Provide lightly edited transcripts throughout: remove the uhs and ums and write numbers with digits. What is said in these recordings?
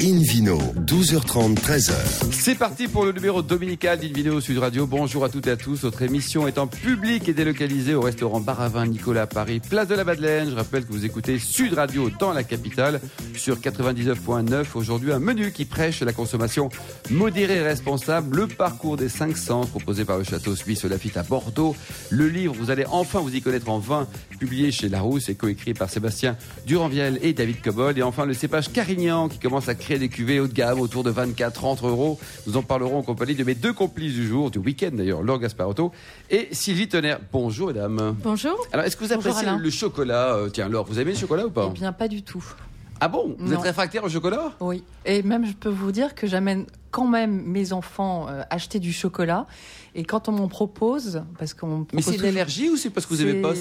Invino, 12h30, 13h. C'est parti pour le numéro dominical d'Invino Sud Radio. Bonjour à toutes et à tous. Notre émission est en public et délocalisée au restaurant Baravin Nicolas Paris, place de la Madeleine. Je rappelle que vous écoutez Sud Radio dans la capitale sur 99.9. Aujourd'hui, un menu qui prêche la consommation modérée et responsable, le parcours des 500 proposé par le château Smith Haut Lafitte à Bordeaux. Le livre, vous allez enfin vous y connaître en vin, publié chez Larousse et coécrit par Sébastien Durand-Viel et David Cobbold. Et enfin, le cépage Carignan qui commence à créer des cuvées haut de gamme autour de 24-30 €. Nous en parlerons en compagnie de mes deux complices du jour, du week-end d'ailleurs, Laure Gasparotto et Sylvie Tenere. Bonjour mesdames. Bonjour. Alors, est-ce que vous appréciez le chocolat? Tiens, Laure, vous aimez le chocolat ou pas? Eh bien, pas du tout. Ah bon? Vous êtes réfractaire au chocolat? Oui. Et même, je peux vous dire que j'amène quand même mes enfants acheter du chocolat. Et quand on m'en propose, parce qu'on... Mais c'est une allergie ou c'est parce que vous n'aimez pas?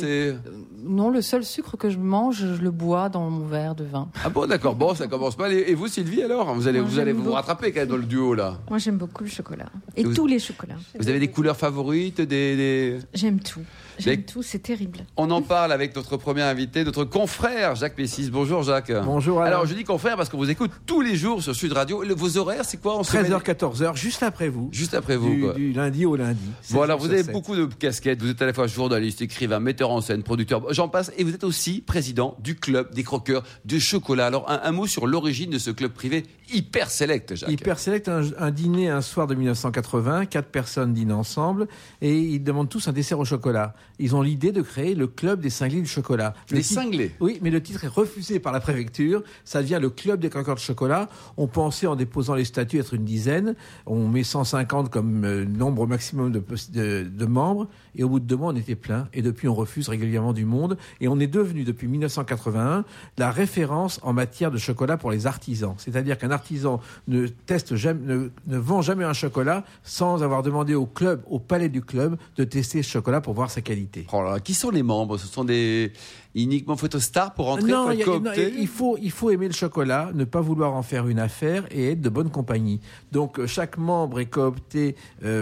Non, le seul sucre que je mange, je le bois dans mon verre de vin. Ah bon, d'accord. Bon, ça commence pas. Et vous, Sylvie, alors? Vous allez vous rattraper quand même dans le duo, là. Moi, j'aime beaucoup le chocolat. Et tous les chocolats. Vous avez des couleurs favorites, des... J'aime tout. J'aime tout, c'est terrible. On en parle avec notre premier invité, notre confrère Jacques Pessis. Bonjour Jacques. Bonjour Alain. Alors je dis confrère parce qu'on vous écoute tous les jours sur Sud Radio. Vos horaires, c'est quoi en semaine? 13h, 14h, juste après vous. Juste après vous, quoi. Du lundi au lundi. Bon, alors vous avez beaucoup de casquettes. Vous êtes à la fois journaliste, écrivain, metteur en scène, producteur, j'en passe. Et vous êtes aussi président du club des croqueurs de chocolat. Alors un mot sur l'origine de ce club privé hyper select, Jacques. Hyper select, un dîner un soir de 1980. 4 personnes dînent ensemble et ils demandent tous un dessert au chocolat. Ils ont l'idée de créer le club des cinglés du chocolat. Les cinglés? Oui, mais le titre est refusé par la préfecture. Ça devient le club des croqueurs de chocolat. On pensait en déposant les statuts être une dizaine. On met 150 comme nombre maximum de membres. Et au bout de 2 mois, on était plein. Et depuis, on refuse régulièrement du monde. Et on est devenu, depuis 1981, la référence en matière de chocolat pour les artisans. C'est-à-dire qu'un artisan ne vend jamais un chocolat sans avoir demandé au club, au palais du club, de tester ce chocolat pour voir sa qualité. Oh là là, qui sont les membres? Ce sont des... Uniquement photostar pour rentrer? Non, il faut aimer le chocolat, ne pas vouloir en faire une affaire et être de bonne compagnie. Donc chaque membre est coopté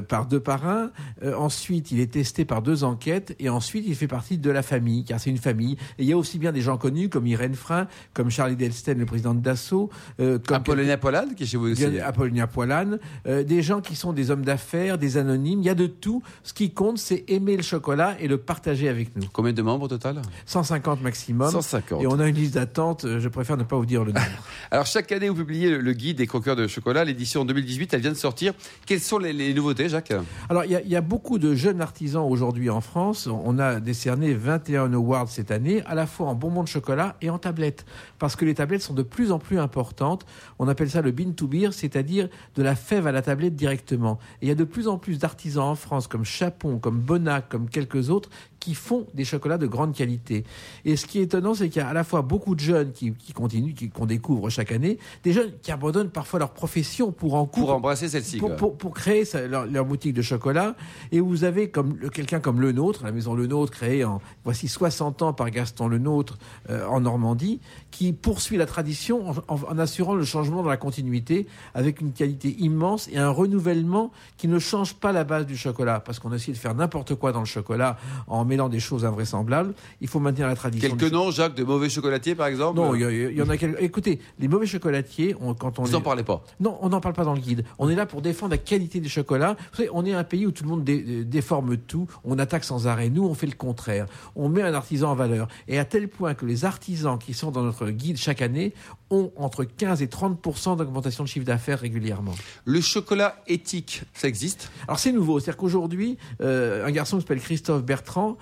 par 2 parrains. Ensuite, il est testé par 2 enquêtes et ensuite il fait partie de la famille, car c'est une famille. Et il y a aussi bien des gens connus comme Irène Frein, comme Charlie Delstein, le président de Dassault, comme Apollonia Poilane qui est chez vous aussi. Apollonia Poilane, des gens qui sont des hommes d'affaires, des anonymes. Il y a de tout. Ce qui compte, c'est aimer le chocolat et le partager avec nous. Combien de membres au total? 150. Maximum. 150. Et on a une liste d'attente, je préfère ne pas vous dire le nombre. Alors chaque année vous publiez le guide des croqueurs de chocolat, l'édition 2018 elle vient de sortir. Quelles sont les nouveautés, Jacques? Alors il y a beaucoup de jeunes artisans aujourd'hui en France. On a décerné 21 awards cette année, à la fois en bonbons de chocolat et en tablettes, parce que les tablettes sont de plus en plus importantes. On appelle ça le bean to beer, c'est-à-dire de la fève à la tablette directement. Et il y a de plus en plus d'artisans en France comme Chapon, comme Bonac, comme quelques autres qui font des chocolats de grande qualité. Et ce qui est étonnant, c'est qu'il y a à la fois beaucoup de jeunes qui continuent, qu'on découvre chaque année, des jeunes qui abandonnent parfois leur profession pour embrasser celle-ci, pour créer leur boutique de chocolat. Et vous avez quelqu'un comme Le Nôtre, la maison Le Nôtre, créée voici 60 ans par Gaston Le Nôtre en Normandie, qui poursuit la tradition en assurant le changement dans la continuité, avec une qualité immense et un renouvellement qui ne change pas la base du chocolat, parce qu'on a essayé de faire n'importe quoi dans le chocolat en des choses invraisemblables. Il faut maintenir la tradition. Quelques noms, Jacques, de mauvais chocolatiers, par exemple? Non, il y en a quelques... Écoutez, les mauvais chocolatiers, vous n'en parlez pas? Non, on n'en parle pas dans le guide. On est là pour défendre la qualité des chocolats. Vous savez, on est un pays où tout le monde déforme tout, on attaque sans arrêt. Nous, on fait le contraire. On met un artisan en valeur. Et à tel point que les artisans qui sont dans notre guide chaque année ont entre 15 et 30% d'augmentation de chiffre d'affaires régulièrement. Le chocolat éthique, ça existe? Alors, c'est nouveau. C'est-à-dire qu'aujourd'hui, un garçon qui s'appelle Christophe Bertrand,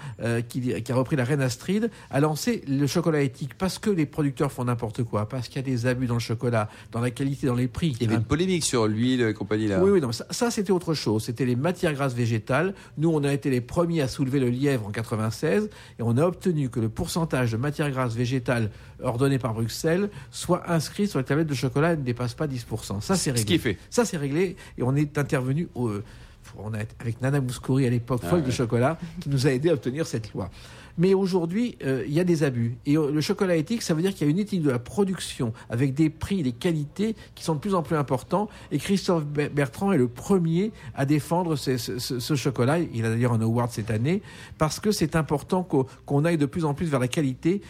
qui a repris la reine Astrid, a lancé le chocolat éthique, parce que les producteurs font n'importe quoi, parce qu'il y a des abus dans le chocolat, dans la qualité, dans les prix. Il y avait une polémique sur l'huile et compagnie là. Oui, oui, non, ça c'était autre chose. C'était les matières grasses végétales. Nous, on a été les premiers à soulever le lièvre en 96 et on a obtenu que le pourcentage de matières grasses végétales ordonné par Bruxelles soit inscrit sur les tablettes de chocolat et ne dépasse pas 10%. Ça c'est réglé. Ce qui fait. Ça c'est réglé et on est intervenu avec Nana Mouskouri à l'époque, folle de chocolat, qui nous a aidé à obtenir cette loi. Mais aujourd'hui, il y a des abus. Et le chocolat éthique, ça veut dire qu'il y a une éthique de la production avec des prix, des qualités qui sont de plus en plus importants. Et Christophe Bertrand est le premier à défendre ce chocolat. Il a d'ailleurs un award cette année parce que c'est important qu'on aille de plus en plus vers la qualité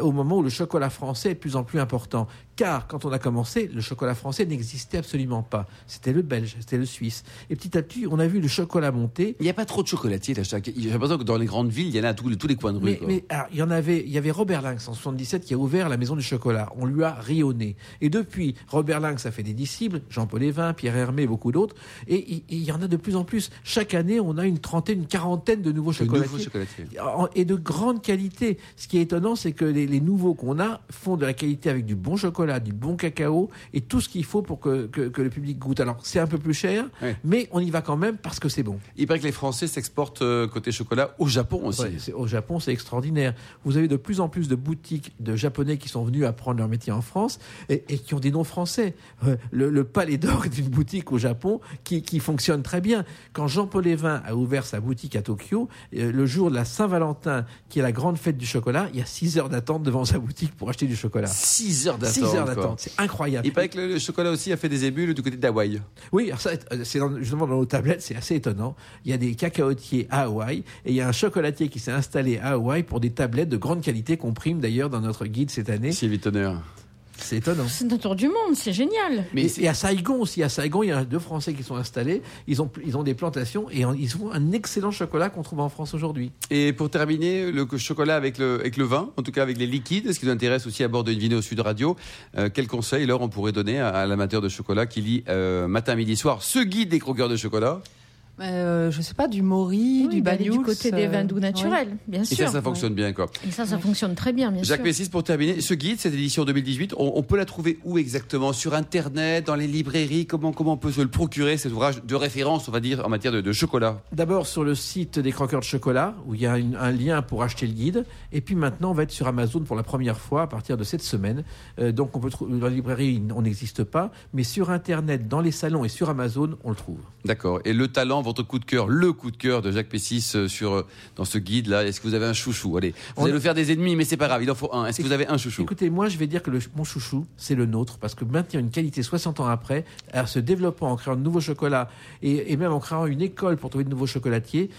au moment où le chocolat français est de plus en plus important. Car quand on a commencé, le chocolat français n'existait absolument pas. C'était le belge, c'était le suisse. Et petit à petit, on a vu le chocolat monter. Il n'y a pas trop de chocolatiers. J'ai l'impression que dans les grandes villes, il y en a à tous les coins de rue. Mais alors, il y avait Robert Lynx en 1977 qui a ouvert la maison du chocolat. On lui a ri au nez. Et depuis, Robert Lynx a fait des disciples, Jean-Paul Evin, Pierre Hermé et beaucoup d'autres. Et il y en a de plus en plus. Chaque année, on a une trentaine, une quarantaine de nouveaux chocolatiers. Et de grande qualité. Ce qui est étonnant, c'est que les nouveaux qu'on a font de la qualité avec du bon chocolat, du bon cacao et tout ce qu'il faut pour que le public goûte. Alors, c'est un peu plus cher, ouais, mais on y va quand même parce que c'est bon. Il paraît que les Français s'exportent côté chocolat au Japon aussi. Ouais, au Japon, c'est extraordinaire. Vous avez de plus en plus de boutiques de Japonais qui sont venus apprendre leur métier en France et qui ont des noms français. Le Palais d'Or est une boutique au Japon qui fonctionne très bien. Quand Jean-Paul Evin a ouvert sa boutique à Tokyo, le jour de la Saint-Valentin, qui est la grande fête du chocolat, il y a 6 heures d'attente devant sa boutique pour acheter du chocolat. 6 heures d'attente. 6 heures d'attente, c'est incroyable. Il paraît que le chocolat aussi a fait des ébules du côté d'Hawaï. Oui, alors ça, c'est justement dans nos tablettes, c'est assez étonnant. Il y a des cacaotiers à Hawaï et il y a un chocolatier qui s'est installé à Hawaï pour des tablettes de grande qualité qu'on prime d'ailleurs dans notre guide cette année. Sylvie Tenere. C'est étonnant. C'est notre tour du monde, c'est génial. Mais et à Saigon aussi, à Saigon, il y a 2 Français qui sont installés, ils ont des plantations et ils font un excellent chocolat qu'on trouve en France aujourd'hui. Et pour terminer, le chocolat avec le vin, en tout cas avec les liquides, ce qui nous intéresse aussi à bord de Invino Sud Radio, quel conseil, Laure, on pourrait donner à l'amateur de chocolat qui lit matin, midi, soir ce guide des croqueurs de chocolat? Je ne sais pas, du Maury, du Bagnoul. Du côté des vins doux naturels, ouais, bien sûr. Et ça fonctionne bien, quoi. Et ça ouais, fonctionne très bien, bien Jacques sûr. Jacques Pessis, pour terminer, ce guide, cette édition 2018, on peut la trouver où exactement ? Sur Internet, dans les librairies ? Comment on peut se le procurer, cet ouvrage de référence, on va dire, en matière de chocolat ? D'abord, sur le site des Croqueurs de Chocolat, où il y a un lien pour acheter le guide. Et puis maintenant, on va être sur Amazon pour la première fois à partir de cette semaine. Donc, on peut dans les librairies, on n'existe pas. Mais sur Internet, dans les salons et sur Amazon, on le trouve. D'accord. Et le talent, votre coup de cœur, le coup de cœur de Jacques Pessis dans ce guide-là. Est-ce que vous avez un chouchou ? Allez, vous allez nous faire des ennemis, mais c'est pas grave, il en faut un. Est-ce que vous avez un chouchou ? Écoutez, moi, je vais dire que mon chouchou, c'est le nôtre, parce que maintenir une qualité 60 ans après, en se développant, en créant de nouveaux chocolats, et même en créant une école pour trouver de nouveaux chocolatiers,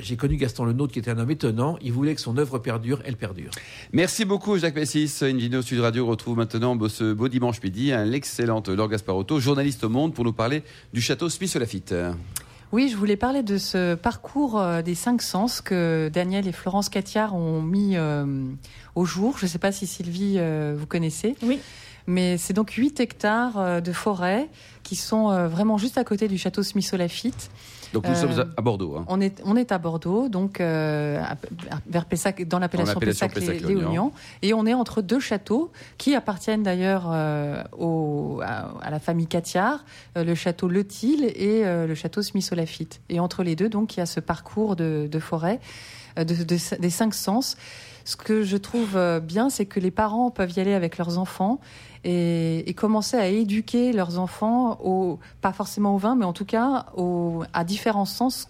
j'ai connu Gaston Lenôtre, qui était un homme étonnant. Il voulait que son œuvre perdure, elle perdure. Merci beaucoup, Jacques Pessis. Invino Sud Radio retrouve maintenant ce beau dimanche midi l'excellente Laure Gasparotto, journaliste au Monde, pour nous parler du château Smith Haut Lafitte. Oui, je voulais parler de ce parcours des 5 sens que Daniel et Florence Catiard ont mis au jour. Je ne sais pas si Sylvie, vous connaissez. Oui. Mais c'est donc 8 hectares de forêt qui sont vraiment juste à côté du château Smith Haut Lafitte. Donc nous sommes à Bordeaux. Hein. On est à Bordeaux, donc vers Pessac, dans l'appellation Pessac-Léognan. Et on est entre 2 châteaux qui appartiennent d'ailleurs à la famille Catiard, le château Le Thil et le château Smith Haut Lafitte. Et entre les deux, donc, il y a ce parcours de forêt des 5 sens. Ce que je trouve bien, c'est que les parents peuvent y aller avec leurs enfants et commencer à éduquer leurs enfants, pas forcément au vin, mais en tout cas à différents sens,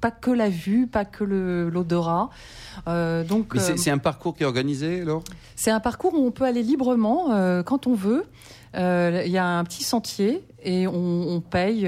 pas que la vue, pas que l'odorat. Mais c'est un parcours qui est organisé, alors ? C'est un parcours où on peut aller librement quand on veut. Il y a un petit sentier et on paye.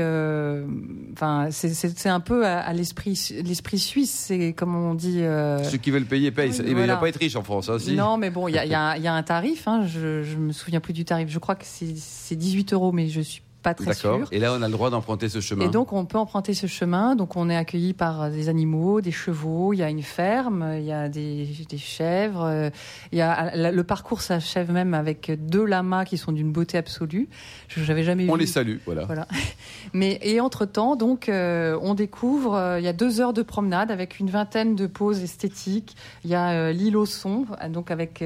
C'est un peu à l'esprit suisse, c'est comme on dit. Ceux qui veulent payer payent. Oui, voilà. Il ne va pas être riche en France, hein, si. Non, mais bon, il y a un tarif. Hein, je me souviens plus du tarif. Je crois que c'est 18 €, mais je suis pas très sûre. D'accord. Et là, on a le droit d'emprunter ce chemin. Et donc, on peut emprunter ce chemin. Donc, on est accueilli par des animaux, des chevaux. Il y a une ferme, il y a des chèvres. Il y a le parcours s'achève même avec 2 lamas qui sont d'une beauté absolue. J'avais jamais vu. On les salue, voilà. Mais et entre temps, donc, on découvre. Il y a 2 heures de promenade avec une vingtaine de pauses esthétiques. Il y a l'île aux sons. Donc, avec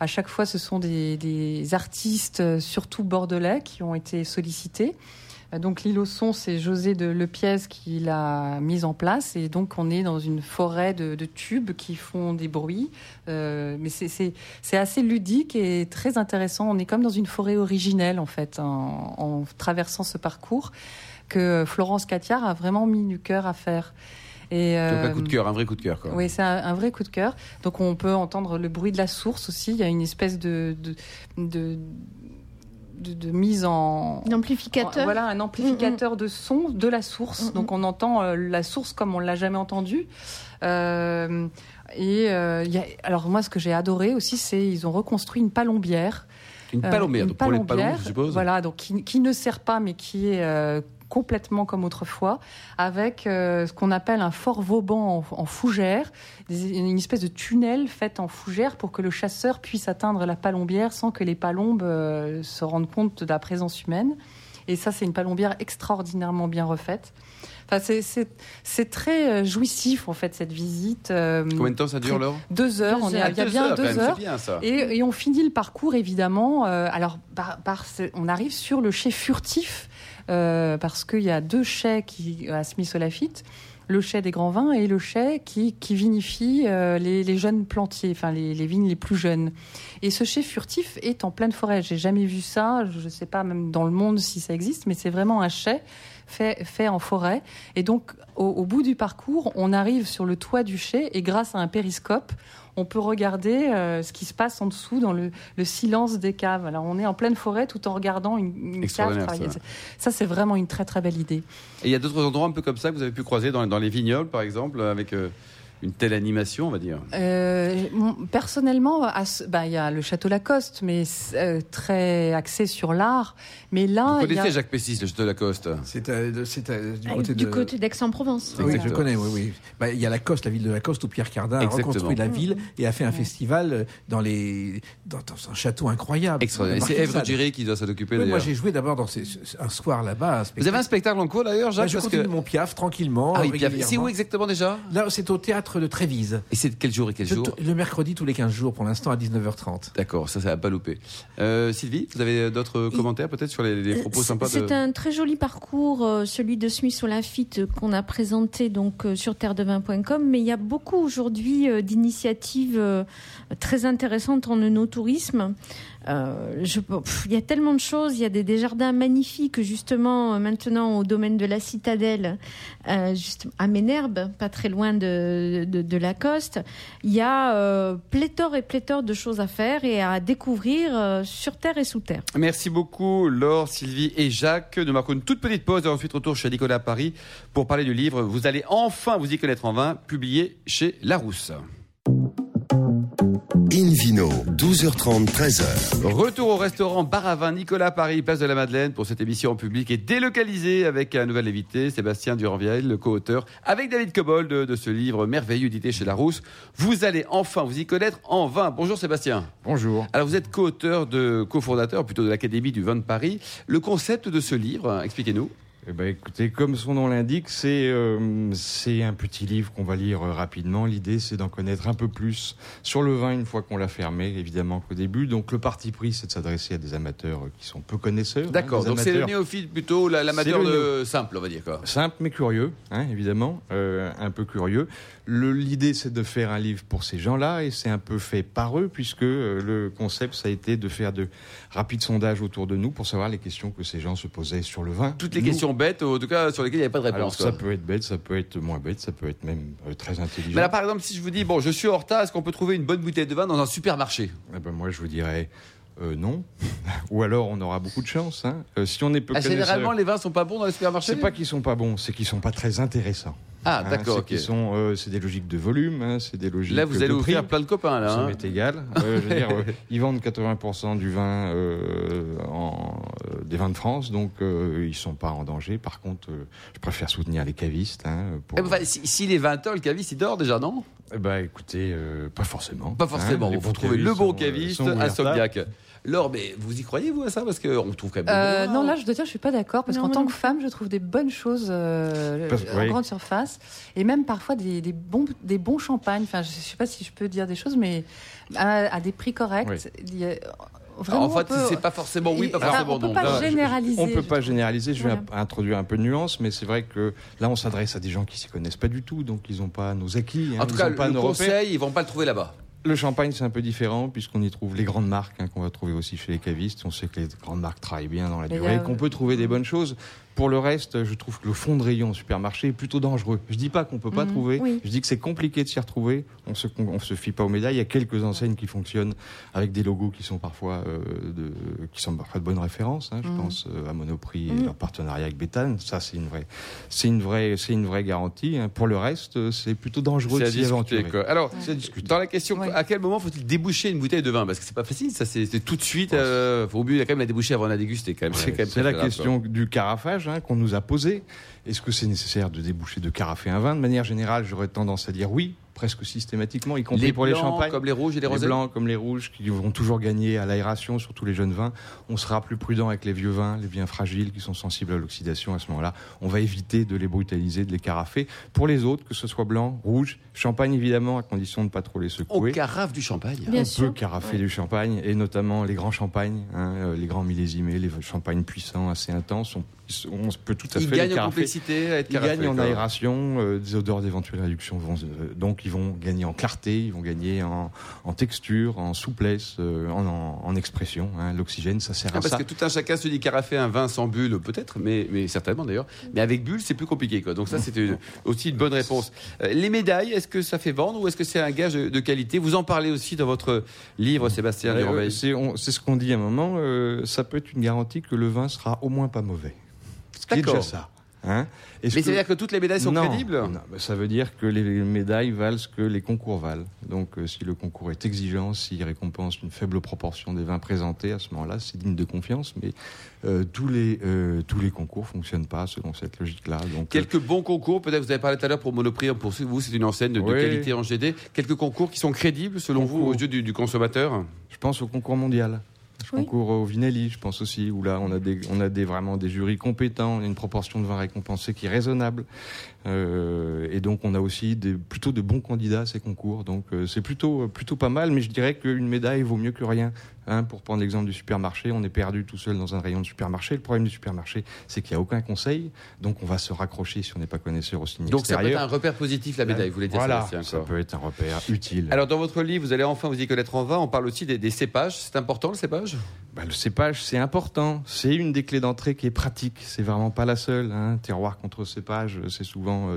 à chaque fois, ce sont des artistes, surtout bordelais, qui ont été sollicités. Donc l'île aux sons, c'est José de Lepièze qui l'a mise en place, et donc on est dans une forêt de tubes qui font des bruits, mais c'est assez ludique et très intéressant. On est comme dans une forêt originelle en fait, en traversant ce parcours que Florence Catiard a vraiment mis du cœur à faire. Et, donc un coup de cœur, un vrai coup de cœur. Oui, c'est un vrai coup de cœur. Donc on peut entendre le bruit de la source aussi. Il y a une espèce de mise en... D'amplificateur. Voilà, un amplificateur de son de la source. Donc on entend la source comme on ne l'a jamais entendue. Alors moi, ce que j'ai adoré aussi, c'est qu'ils ont reconstruit une palombière. Une palombière, donc pour les palombiers, je suppose. Voilà, donc qui ne sert pas, mais qui est complètement comme autrefois, avec ce qu'on appelle un fort Vauban en fougère, une espèce de tunnel fait en fougère pour que le chasseur puisse atteindre la palombière sans que les palombes se rendent compte de la présence humaine. Et ça, c'est une palombière extraordinairement bien refaite. Enfin, c'est très jouissif en fait cette visite. Combien de temps ça dure, Laure ? 2 heures. Il y a bien deux heures. Bien, et on finit le parcours évidemment. On arrive sur le chai furtif parce qu'il y a 2 chais à Smith Haut Lafitte, le chai des grands vins et le chai qui vinifie les jeunes plantiers, enfin les vignes les plus jeunes. Et ce chai furtif est en pleine forêt. J'ai jamais vu ça. Je ne sais pas même dans le monde si ça existe, mais c'est vraiment un chai fait en forêt. Et donc, au bout du parcours, on arrive sur le toit du chai et grâce à un périscope, on peut regarder ce qui se passe en dessous dans le silence des caves. Alors, on est en pleine forêt tout en regardant une cave travaillée. Ça, c'est vraiment une très, très belle idée. Et il y a d'autres endroits un peu comme ça que vous avez pu croiser dans les vignobles, par exemple, avec... une telle animation, on va dire. Personnellement, il y a le château Lacoste, mais très axé sur l'art. Mais là, vous connaissez Jacques Pessis, le château Lacoste. C'est du côté d'Aix-en-Provence. Oui, je connais. Oui. Il y a Lacoste, la ville de Lacoste, où Pierre Cardin a reconstruit la ville et a fait un festival dans un château incroyable. Extraordinaire. C'est Èvre Giré qui doit s'en occuper. Oui, moi, j'ai joué d'abord dans un soir là-bas. Vous avez un spectacle en cours d'ailleurs, Jacques. Je continue mon Piaf tranquillement. Ah oui, Piaf. C'est où exactement déjà ? Là, c'est au théâtre de Trévise. Et c'est quel jour ? Le mercredi tous les 15 jours pour l'instant à 19h30. D'accord, ça va pas louper. Sylvie, vous avez d'autres commentaires peut-être sur les propos sympas C'est un très joli parcours, celui de Smith Haut Lafitte qu'on a présenté donc sur terredevin.com, mais il y a beaucoup aujourd'hui d'initiatives très intéressantes en œnotourisme. Il y a tellement de choses, il y a des jardins magnifiques justement maintenant au domaine de la Citadelle, juste à Ménerbe, pas très loin de Lacoste. Il y a pléthore et pléthore de choses à faire et à découvrir sur terre et sous terre. Merci beaucoup Laure, Sylvie et Jacques. Nous marquons une toute petite pause et ensuite retour chez Nicolas Paris pour parler du livre Vous allez enfin vous y connaître en vin, publié chez Larousse. Invino, 12h30, 13h. Retour au restaurant Baravin Nicolas Paris, place de la Madeleine, pour cette émission en public et délocalisée avec un nouvel invité, Sébastien Durand-Viel, le co-auteur, avec David Cobbold de ce livre merveilleux édité chez Larousse. Vous allez enfin vous y connaître en vin. Bonjour Sébastien. Bonjour. Alors vous êtes cofondateur de l'Académie du vin de Paris. Le concept de ce livre, expliquez-nous. Écoutez, comme son nom l'indique, c'est un petit livre qu'on va lire rapidement. L'idée, c'est d'en connaître un peu plus sur le vin une fois qu'on l'a fermé, évidemment qu'au début. Donc le parti pris, c'est de s'adresser à des amateurs qui sont peu connaisseurs. D'accord, donc amateurs. C'est le néophyte plutôt, l'amateur simple, on va dire. Quoi. Simple mais curieux, évidemment, un peu curieux. L'idée, c'est de faire un livre pour ces gens-là et c'est un peu fait par eux puisque le concept, ça a été de faire de rapides sondages autour de nous pour savoir les questions que ces gens se posaient sur le vin. Toutes les questions bêtes, en tout cas sur lesquelles il n'y avait pas de réponse. Alors ça peut être bête, ça peut être moins bête, ça peut être même très intelligent. Mais là par exemple, si je vous dis, je suis en retard, est-ce qu'on peut trouver une bonne bouteille de vin dans un supermarché ? Moi je vous dirais... non, ou alors on aura beaucoup de chance. Si on est peu connaisseur, généralement les vins sont pas bons dans les supermarchés. C'est pas qu'ils sont pas bons, c'est qu'ils sont pas très intéressants. Ah d'accord. C'est des logiques de volume, c'est des logiques. Là vous allez ouvrir plein de copains là. Ça m'est égal. Je veux dire, ils vendent 80% du vin des vins de France, donc ils sont pas en danger. Par contre, je préfère soutenir les cavistes. S'il est 20h, le caviste il dort déjà, non ? Écoutez, pas forcément. Pas forcément. Vous trouvez le bon caviste à Sommiac. Laure, mais vous y croyez, vous, à ça ? Parce qu'on trouve quand même... non, là, je dois dire, je ne suis pas d'accord. Parce qu'en tant que femme, je trouve des bonnes choses en grande surface. Et même parfois des bons champagnes. Enfin, je ne sais pas si je peux dire des choses, mais à des prix corrects. Oui. C'est pas forcément oui, pas forcément non. On ne peut pas généraliser. On ne peut pas généraliser. Je vais introduire un peu de nuance, mais c'est vrai que là, on s'adresse à des gens qui ne s'y connaissent pas du tout. Donc, ils n'ont pas nos acquis. En tout cas, le conseil, ils ne vont pas le trouver là-bas. Le champagne, c'est un peu différent puisqu'on y trouve les grandes marques qu'on va trouver aussi chez les cavistes. On sait que les grandes marques travaillent bien dans la durée et qu'on peut trouver des bonnes choses. Pour le reste, je trouve que le fond de rayon au supermarché est plutôt dangereux. Je dis pas qu'on peut pas trouver, je dis que c'est compliqué de s'y retrouver. On se fie pas aux médailles. Il y a quelques enseignes qui fonctionnent avec des logos qui sont parfois de bonnes références. Je pense à Monoprix et leur partenariat avec Bettane. Ça, c'est une vraie garantie. Pour le reste, c'est plutôt dangereux de s'y aventurer. Alors, c'est à discuter. Dans la question. À quel moment faut-il déboucher une bouteille de vin? Parce que c'est pas facile, ça c'est tout de suite. Au but, il a quand même la déboucher avant de la déguster. Quand même. C'est la question du carafage qu'on nous a posée. Est-ce que c'est nécessaire de déboucher, de carafer un vin? De manière générale, j'aurais tendance à dire oui, presque systématiquement, y compris pour les champagnes. Comme les rouges et les rosés. Les blancs comme les rouges qui vont toujours gagner à l'aération, surtout les jeunes vins. On sera plus prudent avec les vieux vins, les vins fragiles qui sont sensibles à l'oxydation à ce moment-là. On va éviter de les brutaliser, de les carafer. Pour les autres, que ce soit blanc, rouge, champagne évidemment, à condition de ne pas trop les secouer. On carafe du champagne. On peut carafer du champagne, et notamment les grands champagnes, les grands millésimés, les champagnes puissants, assez intenses. On peut tout à fait les carafer. Ils gagnent en complexité à être carafés. Ils gagnent en aération, des odeurs d'éventuelles réductions vont donc ils vont gagner en clarté, ils vont gagner en texture, en souplesse, en expression. L'oxygène, ça sert à ça. Parce que tout un chacun se dit carafer un vin sans bulle, peut-être, mais certainement d'ailleurs. Mais avec bulle, c'est plus compliqué. Donc ça, c'était aussi une bonne réponse. Les médailles, est-ce que ça fait vendre ou est-ce que c'est un gage de qualité? Vous en parlez aussi dans votre livre, Sébastien Durand-Viel. C'est ce qu'on dit à un moment. Ça peut être une garantie que le vin sera au moins pas mauvais. Ce qui est déjà ça. Mais ça veut dire que toutes les médailles sont crédibles? Non, ça veut dire que les médailles valent ce que les concours valent. Donc si le concours est exigeant, s'il récompense une faible proportion des vins présentés, à ce moment-là, c'est digne de confiance. Mais tous les concours ne fonctionnent pas selon cette logique-là. Donc, quelques bons concours, peut-être vous avez parlé tout à l'heure pour Monoprix, pour vous c'est une enseigne de qualité en GD. Quelques concours qui sont crédibles selon vous aux yeux du consommateur? Je pense au Concours Mondial. Je concours au Vinelli, je pense aussi, où là on a vraiment des jurys compétents, une proportion de vins récompensés qui est raisonnable, et donc on a aussi plutôt de bons candidats à ces concours, donc c'est plutôt pas mal, mais je dirais qu'une médaille vaut mieux que rien. Pour prendre l'exemple du supermarché, on est perdu tout seul dans un rayon de supermarché. Le problème du supermarché, c'est qu'il n'y a aucun conseil, donc on va se raccrocher si on n'est pas connaisseur au signe extérieur. Donc ça peut être un repère positif, la médaille, vous voulez dire ça peut être un repère utile. Alors dans votre livre, vous allez enfin vous y connaître en vin, on parle aussi des cépages, c'est important le cépage? Le cépage, c'est important, c'est une des clés d'entrée qui est pratique, c'est vraiment pas la seule. Terroir contre cépage, c'est souvent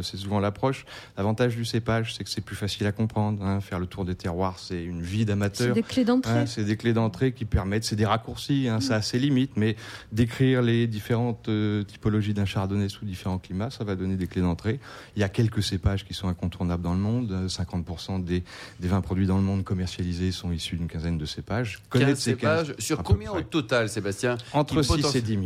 l'approche. L'avantage du cépage, c'est que c'est plus facile à comprendre. Faire le tour des terroirs, c'est une vie d'amateur. C'est des clés d'entrée. C'est des clés d'entrée qui permettent, c'est des raccourcis, ça a ses limites, mais décrire les différentes typologies d'un chardonnay sous différents climats, ça va donner des clés d'entrée. Il y a quelques cépages qui sont incontournables dans le monde. 50% des vins produits dans le monde commercialisés sont issus d'une quinzaine de cépages. Connaître ces cépages sur combien au total, Sébastien? Entre 6 et 10 000.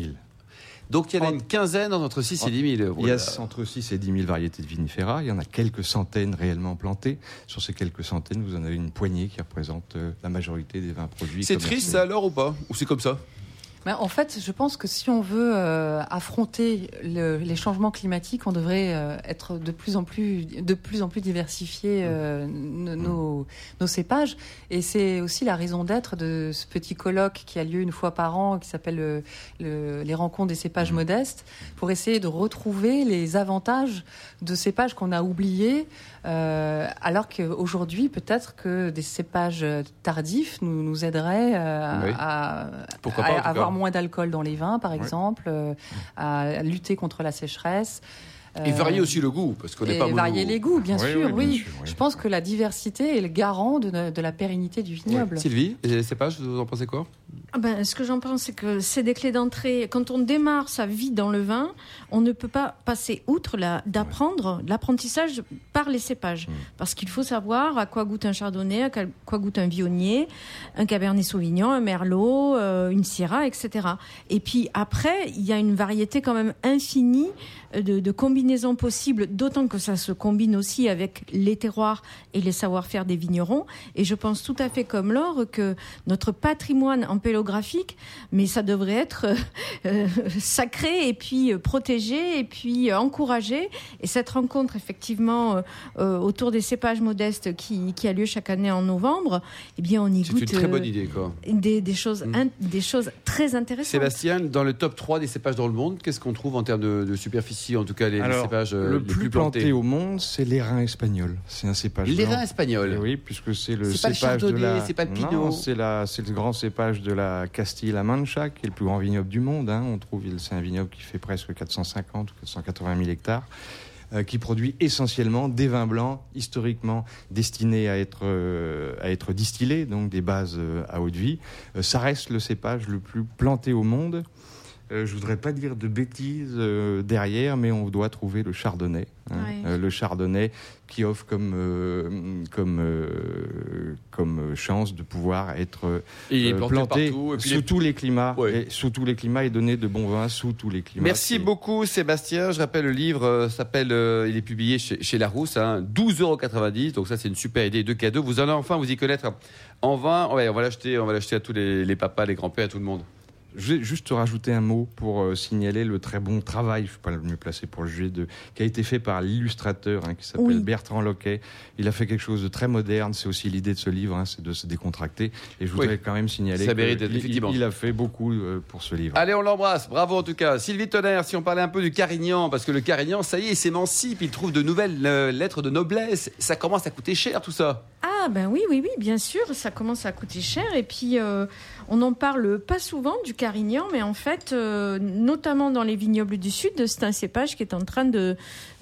Donc il y en a une quinzaine entre 6 et 10 000. Il y a entre 6 et 10 000 variétés de vinifera. Il y en a quelques centaines réellement plantées. Sur ces quelques centaines, vous en avez une poignée qui représente la majorité des vins produits. C'est triste ça alors ou pas? Ou c'est comme ça? Ben, en fait, je pense que si on veut affronter les changements climatiques, on devrait être de plus en plus diversifier nos cépages. Et c'est aussi la raison d'être de ce petit colloque qui a lieu une fois par an, qui s'appelle les rencontres des cépages modestes, pour essayer de retrouver les avantages de cépages qu'on a oubliés, alors qu'aujourd'hui, peut-être que des cépages tardifs nous aideraient à avoir moins d'alcool dans les vins, par exemple, à lutter contre la sécheresse. Et varier aussi le goût, parce qu'on n'est pas mono. Et varier les goûts, bien sûr. Je pense que la diversité est le garant de la pérennité du vignoble. Sylvie, les cépages, vous en pensez quoi? Ce que j'en pense, c'est que c'est des clés d'entrée. Quand on démarre sa vie dans le vin, on ne peut pas passer outre l'apprentissage par les cépages. Parce qu'il faut savoir à quoi goûte un chardonnay, à quoi goûte un viognier, un cabernet sauvignon, un merlot, une syrah, etc. Et puis après, il y a une variété quand même infinie de combinaisons possibles, d'autant que ça se combine aussi avec les terroirs et les savoir-faire des vignerons. Et je pense tout à fait comme Laure que notre patrimoine ampélographique, mais ça devrait être sacré et puis protégé et puis encouragé. Et cette rencontre, effectivement, autour des cépages modestes qui a lieu chaque année en novembre, eh bien on y goûte une très bonne idée, quoi. Des choses très intéressantes. Sébastien, dans le top 3 des cépages dans le monde, qu'est-ce qu'on trouve en termes de superficie, en tout cas les cépages les plus plantés au monde, c'est l'airain espagnol. C'est un cépage blanc. L'airain espagnol. Oui, puisque c'est le cépage de la... C'est pas le Pinot. Non, c'est le grand cépage de la Castille-La Mancha, qui est le plus grand vignoble du monde. Hein. On trouve, c'est un vignoble qui fait presque 450 ou 480 000 hectares, qui produit essentiellement des vins blancs historiquement destinés à être distillés, donc des bases à eau de vie. Ça reste le cépage le plus planté au monde. Je voudrais pas dire de bêtises derrière, mais on doit trouver le chardonnay. Hein, oui. Le chardonnay qui offre comme chance de pouvoir être planté partout, sous tous les climats, ouais. et donner de bons vins sous tous les climats. Merci beaucoup Sébastien. Je rappelle, le livre il est publié chez Larousse, hein, 12,90 €. Donc ça, c'est une super idée de cadeau. Vous allez enfin vous y connaître en vin. Ouais, on va l'acheter à tous les papas, les grands-pères, à tout le monde. Je vais juste rajouter un mot pour signaler le très bon travail, je ne suis pas le mieux placé pour le juger, qui a été fait par l'illustrateur qui s'appelle Bertrand Loquet. Il a fait quelque chose de très moderne, c'est aussi l'idée de ce livre, c'est de se décontracter. Et je voudrais quand même signaler qu'il a fait beaucoup pour ce livre. Allez, on l'embrasse, bravo en tout cas. Sylvie Tenere, si on parlait un peu du Carignan, parce que le Carignan, ça y est, il s'émancipe, il trouve de nouvelles lettres de noblesse. Ça commence à coûter cher tout ça. Ah ben oui, bien sûr, ça commence à coûter cher. Et puis, on n'en parle pas souvent du Carignan, mais en fait, notamment dans les vignobles du Sud, c'est un cépage qui est en train de,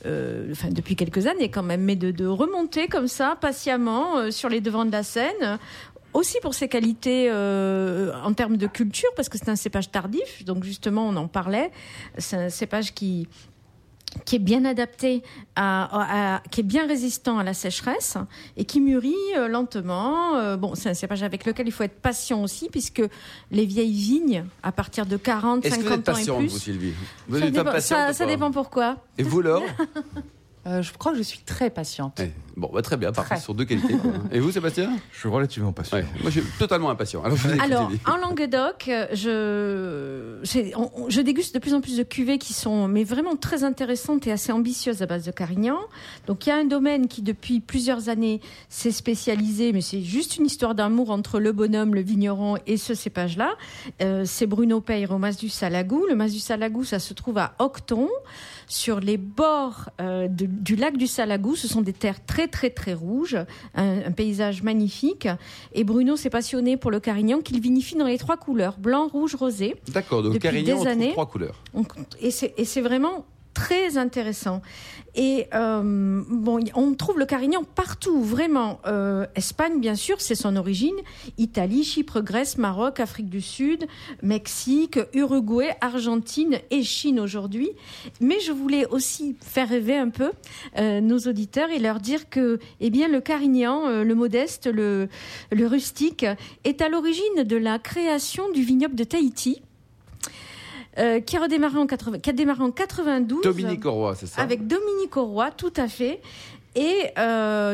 depuis quelques années quand même, mais de remonter comme ça, patiemment, sur les devants de la scène. Aussi pour ses qualités en termes de culture, parce que c'est un cépage tardif, donc justement, on en parlait. C'est un cépage qui est bien adapté, qui est bien résistant à la sécheresse et qui mûrit lentement. C'est un cépage avec lequel il faut être patient aussi, puisque les vieilles vignes, à partir de 40, Est-ce 50 ans et plus... Est-ce que vous êtes patiente, vous, Sylvie ? Vous n'êtes pas patiente ? Ça dépend pourquoi. Et vous, Laure ? Je crois que je suis très patiente. Très bien, par contre, sur deux qualités. Et vous, Sébastien ? Je suis relativement patient. Ouais. Moi, je suis totalement impatient. Alors en Languedoc, je déguste de plus en plus de cuvées qui sont mais vraiment très intéressantes et assez ambitieuses à base de Carignan. Donc, il y a un domaine qui, depuis plusieurs années, s'est spécialisé, mais c'est juste une histoire d'amour entre le bonhomme, le vigneron et ce cépage-là. C'est Bruno Peyre au Mas du Salagou. Le Mas du Salagou, ça se trouve à Octon, sur les bords du lac du Salagou. Ce sont des terres très très très rouges, un paysage magnifique, et Bruno s'est passionné pour le Carignan qu'il vinifie dans les trois couleurs, blanc, rouge, rosé. D'accord, donc Carignan on trouve trois couleurs. Et c'est vraiment très intéressant. Et on trouve le Carignan partout, vraiment. Espagne, bien sûr, c'est son origine. Italie, Chypre, Grèce, Maroc, Afrique du Sud, Mexique, Uruguay, Argentine et Chine aujourd'hui. Mais je voulais aussi faire rêver un peu nos auditeurs et leur dire que, le Carignan, le modeste, le rustique, est à l'origine de la création du vignoble de Tahiti. Qui a démarré en 92. Dominique Auroi, c'est ça ? Avec Dominique Auroi, tout à fait. Et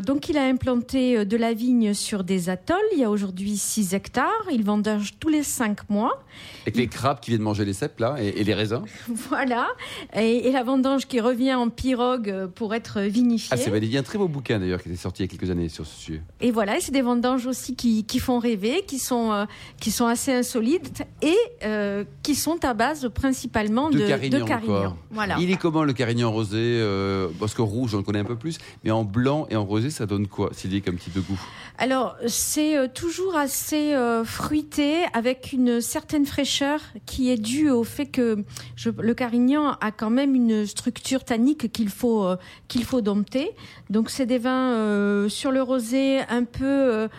donc, il a implanté de la vigne sur des atolls. Il y a aujourd'hui 6 hectares. Il vendange tous les 5 mois. Avec les crabes qui viennent manger les cèpes, là, et les raisins. Voilà. Et la vendange qui revient en pirogue pour être vinifiée. Ah, c'est validé. Il y a un très beau bouquin, d'ailleurs, qui était sorti il y a quelques années sur ce sujet. Et voilà. Et c'est des vendanges aussi qui font rêver, qui sont assez insolites et qui sont à base principalement de Carignan. Voilà. Il est comment, le Carignan rosé parce que rouge, on le connaît un peu plus. Et en blanc et en rosé, ça donne quoi, Sylvie, comme type de goût ? Alors, c'est toujours assez fruité, avec une certaine fraîcheur qui est due au fait que le Carignan a quand même une structure tannique qu'il faut dompter. Donc, c'est des vins sur le rosé un peu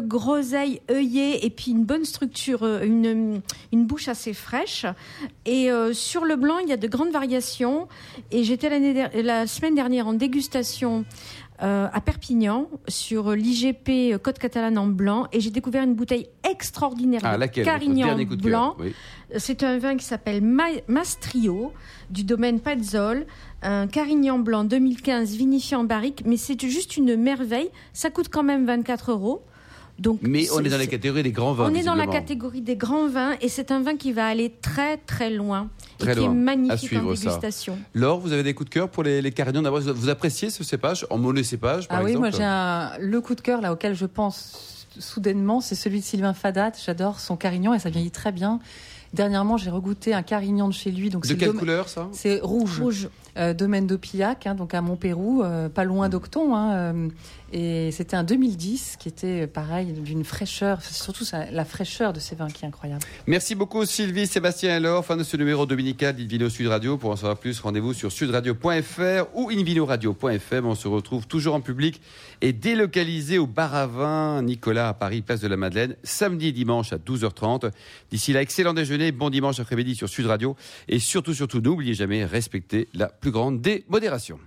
groseille, œillé, et puis une bonne structure, une bouche assez fraîche. Et sur le blanc, il y a de grandes variations. Et j'étais la semaine dernière en dégustation à Perpignan, sur l'IGP Côte Catalane en blanc, et j'ai découvert une bouteille extraordinaire de Carignan blanc. Oui. C'est un vin qui s'appelle Mastrio, du domaine Pazzol, un Carignan blanc 2015 vinifié en barrique, mais c'est juste une merveille. Ça coûte quand même 24 €. Donc, mais on est dans la catégorie des grands vins. On est dans la catégorie des grands vins et c'est un vin qui va aller très très loin. Très loin, qui est magnifique en dégustation. Ça. Laure, vous avez des coups de cœur pour les Carignans d'abord. Vous appréciez ce cépage en monocépage par exemple? Ah oui, moi j'ai le coup de cœur là, auquel je pense soudainement, c'est celui de Sylvain Fadat. J'adore son Carignan et ça vieillit très bien. Dernièrement, j'ai regoûté un Carignan de chez lui. Donc de quelle couleur ça? C'est rouge. Domaine d'Opillac, hein, donc à Montpérou, pas loin d'Octon. Et c'était un 2010 qui était pareil, d'une fraîcheur, surtout la fraîcheur de ces vins qui est incroyable. Merci beaucoup Sylvie, Sébastien et Laure. Fin de ce numéro dominical d'Invino Sud Radio. Pour en savoir plus, rendez-vous sur sudradio.fr ou invinoradio.fm. On se retrouve toujours en public et délocalisé au Baravin Nicolas à Paris, place de la Madeleine, samedi et dimanche à 12h30. D'ici là, excellent déjeuner, bon dimanche après-midi sur Sud Radio. Et surtout, n'oubliez jamais, respectez la plus grande des modérations.